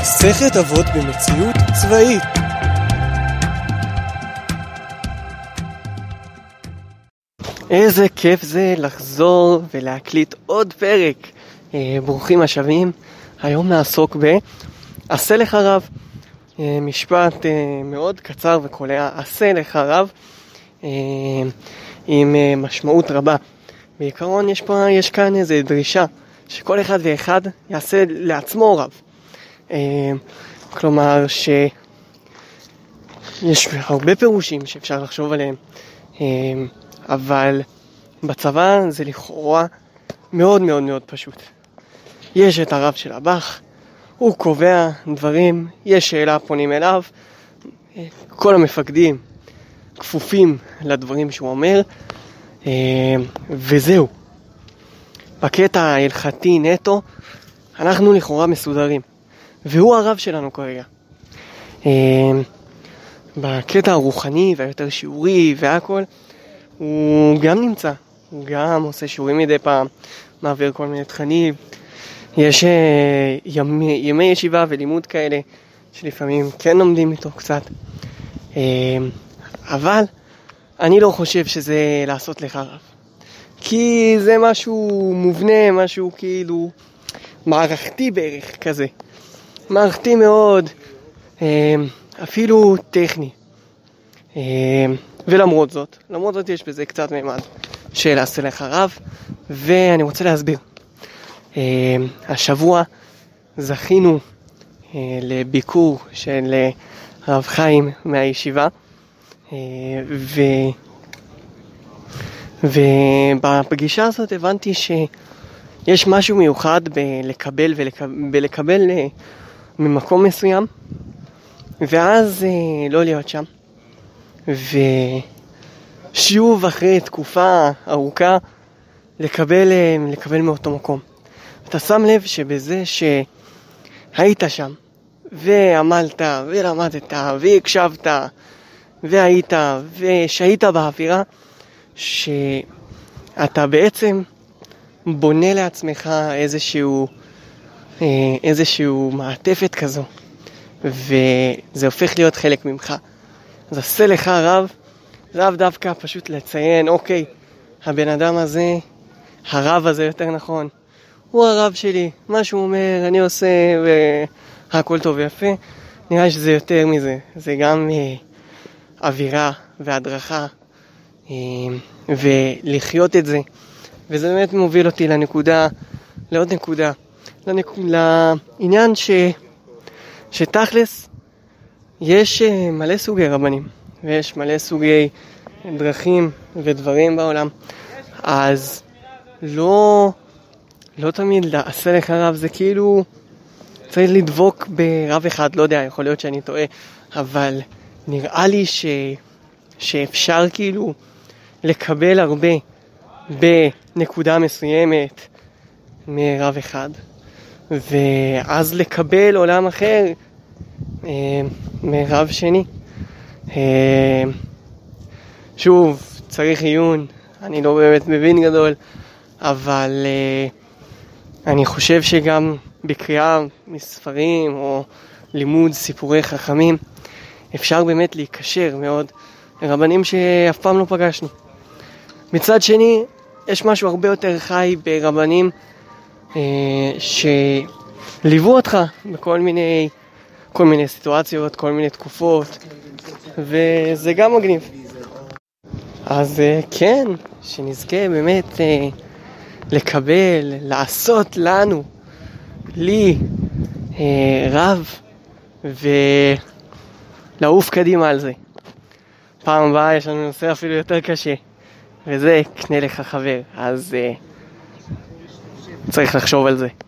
מסכת אבות במציאות צבאית. איזה כיף זה לחזור ולהקליט עוד פרק. ברוכים השבים. היום נעסוק עשה לך רב. משפט מאוד קצר וקולע, עשה לך רב, עם משמעות רבה. בעיקרון יש כאן איזו דרישה שכל אחד ואחד יעשה לעצמו רב. כלומר שיש הרבה פירושים שאפשר לחשוב עליהם, אבל בצבא זה לכאורה מאוד מאוד מאוד פשוט. יש את הרב של הבח, הוא קובע דברים, יש שאלה פונים אליו, כל המפקדים כפופים לדברים שהוא אומר, וזהו. בקטע ההלכתי נטו אנחנו לכאורה מסודרים, והוא הרב שלנו כרגע. בקטע הרוחני והיותר שיעורי והכל, הוא גם נמצא, הוא גם עושה שיעורים מדי פעם, מעביר כל מיני תכנים. יש ימי ישיבה ולימוד כאלה שלפעמים כן לומדים איתו קצת, אבל אני לא חושב שזה לעשות לך רב, כי זה משהו מובנה, משהו כאילו מערכתי בערך כזה, מערכתי מאוד, אפילו טכני. ולמרות זאת, יש בזה קצת מימד של עשה לך רב, ואני רוצה להסביר. השבוע זכינו לביקור של רב חיים מהישיבה, ובפגישה הזאת הבנתי שיש משהו מיוחד בלקבל ממקום מסוים, ואז לא להיות שם. ושוב אחרי תקופה ארוכה לקבל מאותו מקום. אתה שם לב שבזה שהיית שם ועמלת ולמדת והקשבת והיית ושהיית באווירה, שאתה בעצם בונה לעצמך איזשהו מעטפת כזו, וזה הופך להיות חלק ממך. אז עשה לך רב, רב דווקא פשוט לציין, אוקיי, הבן אדם הזה, הרב הזה יותר נכון, הוא הרב שלי, מה שהוא אומר, אני עושה, והכל טוב ויפה. נראה שזה יותר מזה, זה גם אווירה והדרכה, ולחיות את זה. וזה באמת מוביל אותי לעניין שתכלס, יש מלא סוגי רבנים, ויש מלא סוגי דרכים ודברים בעולם. אז לא תמיד לעשה לך רב, זה כאילו צריך לדבוק ברב אחד, לא יודע, יכול להיות שאני טועה, אבל נראה לי שאפשר כאילו לקבל הרבה בנקודה מסוימת מרב אחד, ואז לקבל עולם אחר מרב שני. שוב, צריך עיון, אני לא באמת מבין גדול, אבל אני חושב שגם בקריאה מספרים או לימוד סיפורי חכמים אפשר באמת להיקשר מאוד לרבנים שאף פעם לא פגשנו. מצד שני, יש משהו הרבה יותר חי ברבנים שליוו אותך בכל מיני סיטואציות, כל מיני תקופות, וזה גם מגניב. אז כן, שנזכה באמת לקבל, לעשות לנו, לי, רב, ולעוף קדימה על זה. פעם הבאה יש לנו נושא אפילו יותר קשה, וזה קנה לך חבר, אז צריך לחשוב על זה.